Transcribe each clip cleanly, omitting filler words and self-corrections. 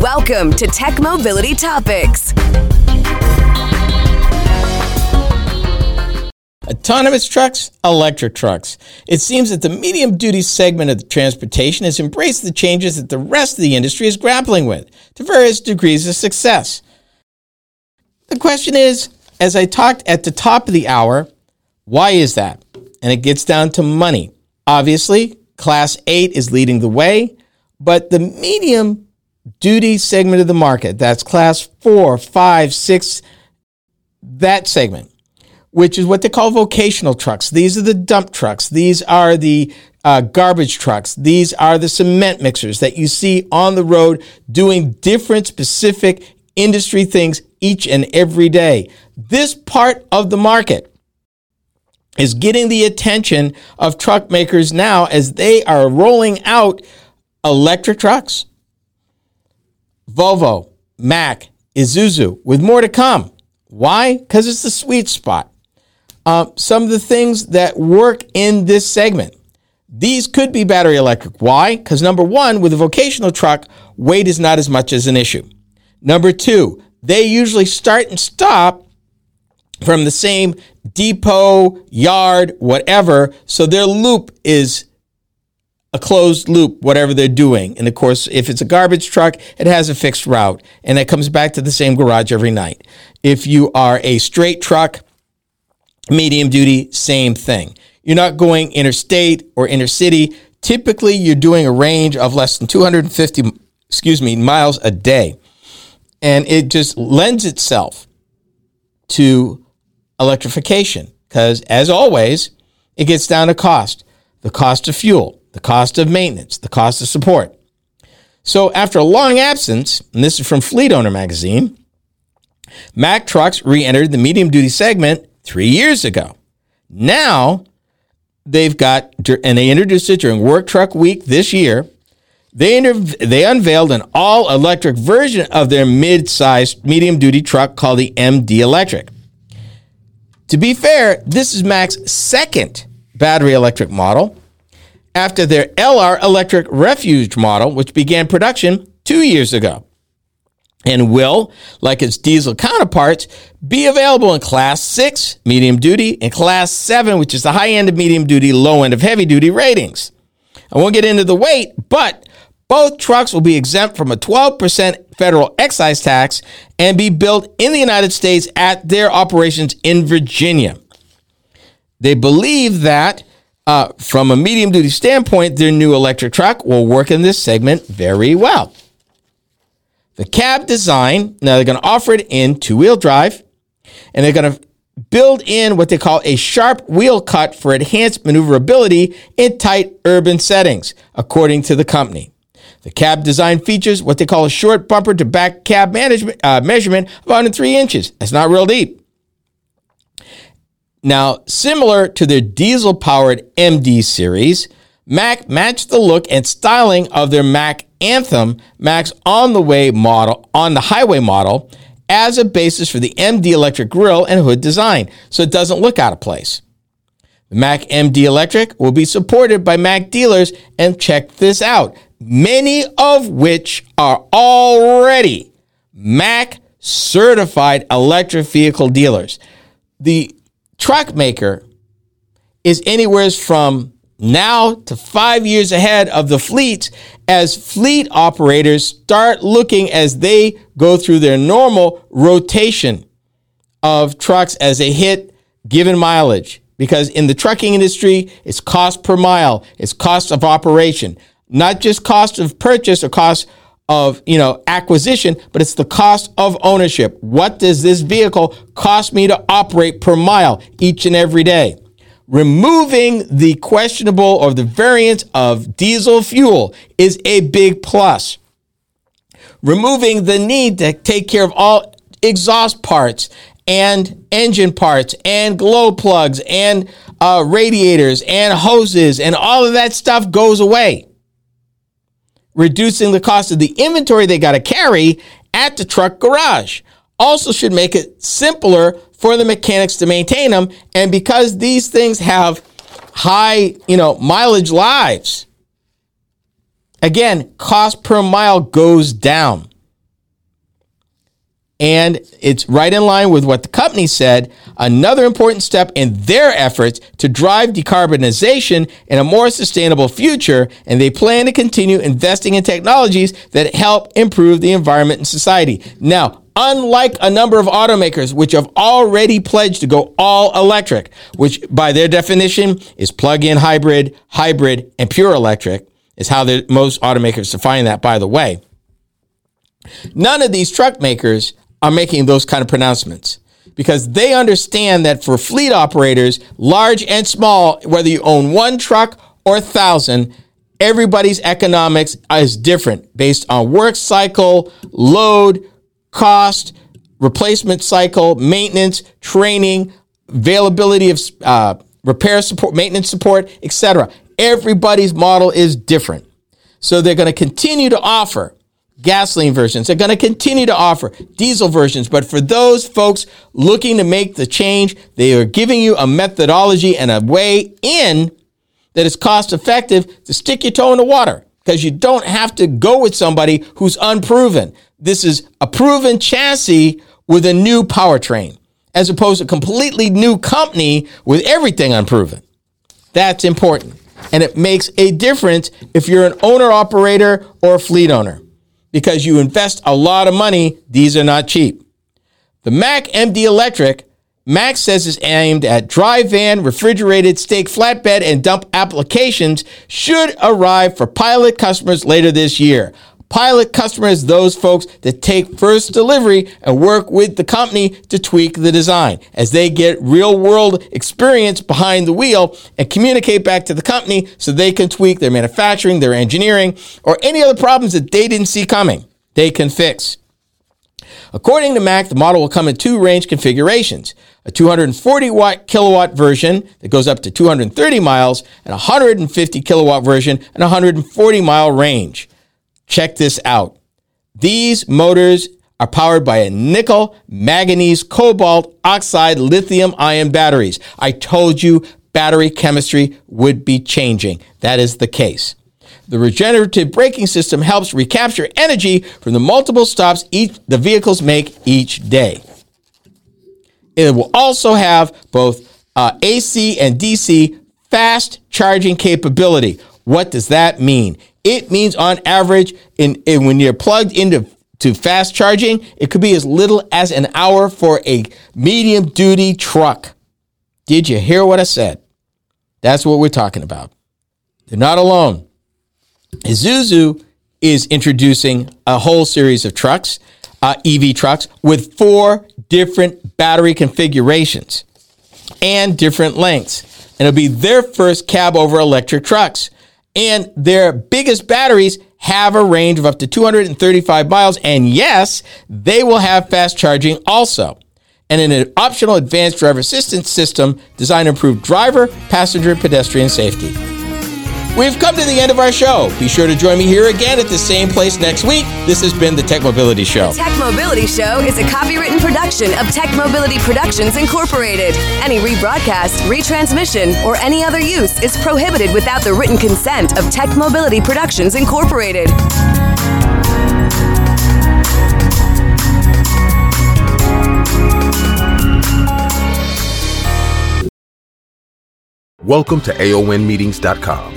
Welcome to Tech Mobility Topics. Autonomous trucks, electric trucks. It seems that the medium-duty segment of the transportation has embraced the changes that the rest of the industry is grappling with, to various degrees of success. The question is, as I talked at the top of the hour, why is that? And it gets down to money. Obviously, Class 8 is leading the way, but the medium-duty segment of the market, that's Class 4, 5, 6, that segment, which is what they call vocational trucks. These are the dump trucks. These are the garbage trucks. These are the cement mixers that you see on the road doing different specific industry things each and every day. This part of the market is getting the attention of truck makers now as they are rolling out electric trucks. Volvo, Mack, Isuzu, with more to come. Why? Because it's the sweet spot. Some of the things that work in this segment. These could be battery electric. Why? Because number one, with a vocational truck, weight is not as much as an issue. Number two, they usually start and stop from the same depot, yard, whatever. So their loop is a closed loop, whatever they're doing. And of course, if it's a garbage truck, it has a fixed route and it comes back to the same garage every night. If you are a straight truck, medium duty, same thing. You're not going interstate or inner city. Typically, you're doing a range of less than 250 miles a day. And it just lends itself to electrification because, as always, it gets down to cost. The cost of fuel, the cost of maintenance, the cost of support. So after a long absence, and this is from Fleet Owner Magazine, Mack trucks re-entered the medium-duty segment 3 years ago. Now, they introduced it during Work Truck Week this year. They unveiled an all-electric version of their mid-sized medium-duty truck called the MD Electric. To be fair, this is Mack's second battery electric model after their LR electric refuge model, which began production 2 years ago and will, like its diesel counterparts, be available in Class 6 medium-duty and Class 7, which is the high end of medium-duty, low end of heavy-duty ratings. I won't get into the weight, but both trucks will be exempt from a 12% federal excise tax and be built in the United States at their operations in Virginia. They believe that from a medium-duty standpoint, their new electric truck will work in this segment very well. The cab design, now they're going to offer it in two-wheel drive, and they're going to build in what they call a sharp wheel cut for enhanced maneuverability in tight urban settings, according to the company. The cab design features what they call a short bumper to back cab measurement of 103 inches. That's not real deep. Now, similar to their diesel-powered MD series, Mack matched the look and styling of their Mack Anthem, Mack's on-the-highway model, as a basis for the MD Electric grille and hood design, so it doesn't look out of place. The Mack MD Electric will be supported by Mack dealers, and check this out, many of which are already Mack certified electric vehicle dealers. The truck maker is anywhere from now to 5 years ahead of the fleets as fleet operators start looking as they go through their normal rotation of trucks as they hit given mileage. Because in the trucking industry, it's cost per mile, it's cost of operation, not just cost of purchase or cost of acquisition, but it's the cost of ownership. What does this vehicle cost me to operate per mile each and every day? Removing the questionable or the variance of diesel fuel is a big plus. Removing the need to take care of all exhaust parts and engine parts and glow plugs and radiators and hoses and all of that stuff goes away. Reducing the cost of the inventory they got to carry at the truck garage also should make it simpler for the mechanics to maintain them. And because these things have high, mileage lives, again, cost per mile goes down. And it's right in line with what the company said, another important step in their efforts to drive decarbonization and a more sustainable future, and they plan to continue investing in technologies that help improve the environment and society. Now, unlike a number of automakers which have already pledged to go all electric, which by their definition is plug-in hybrid, hybrid, and pure electric, is how most automakers define that, by the way. None of these truck makers are making those kind of pronouncements because they understand that for fleet operators, large and small, whether you own one truck or 1,000, everybody's economics is different based on work cycle, load, cost, replacement cycle, maintenance, training, availability of repair support, maintenance support, etc. Everybody's model is different. So they're going to continue to offer gasoline versions. They're going to continue to offer diesel versions. But for those folks looking to make the change, they are giving you a methodology and a way in that is cost effective to stick your toe in the water because you don't have to go with somebody who's unproven. This is a proven chassis with a new powertrain as opposed to a completely new company with everything unproven. That's important. And it makes a difference if you're an owner-operator or a fleet owner. Because you invest a lot of money, these are not cheap. The Mack MD Electric, Mack says, is aimed at dry van, refrigerated steak, flatbed, and dump applications, should arrive for pilot customers later this year. Pilot customers, those folks that take first delivery and work with the company to tweak the design as they get real world experience behind the wheel and communicate back to the company so they can tweak their manufacturing, their engineering, or any other problems that they didn't see coming, they can fix. According to Mack, the model will come in two range configurations, a 240 kilowatt version that goes up to 230 miles and a 150 kilowatt version and 140 mile range. Check this out. These motors are powered by a nickel, manganese, cobalt, oxide, lithium-ion batteries. I told you battery chemistry would be changing. That is the case. The regenerative braking system helps recapture energy from the multiple stops the vehicles make each day. It will also have both AC and DC fast charging capability. What does that mean? It means on average, when you're plugged into fast charging, it could be as little as an hour for a medium-duty truck. Did you hear what I said? That's what we're talking about. They're not alone. Isuzu is introducing a whole series of trucks, EV trucks, with 4 different battery configurations and different lengths. And it'll be their first cab over electric trucks. And their biggest batteries have a range of up to 235 miles. And yes, they will have fast charging also. And an optional advanced driver assistance system designed to improve driver, passenger, and pedestrian safety. We've come to the end of our show. Be sure to join me here again at the same place next week. This has been the Tech Mobility Show. The Tech Mobility Show is a copywritten production of Tech Mobility Productions, Incorporated. Any rebroadcast, retransmission, or any other use is prohibited without the written consent of Tech Mobility Productions, Incorporated. Welcome to AONMeetings.com,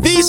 These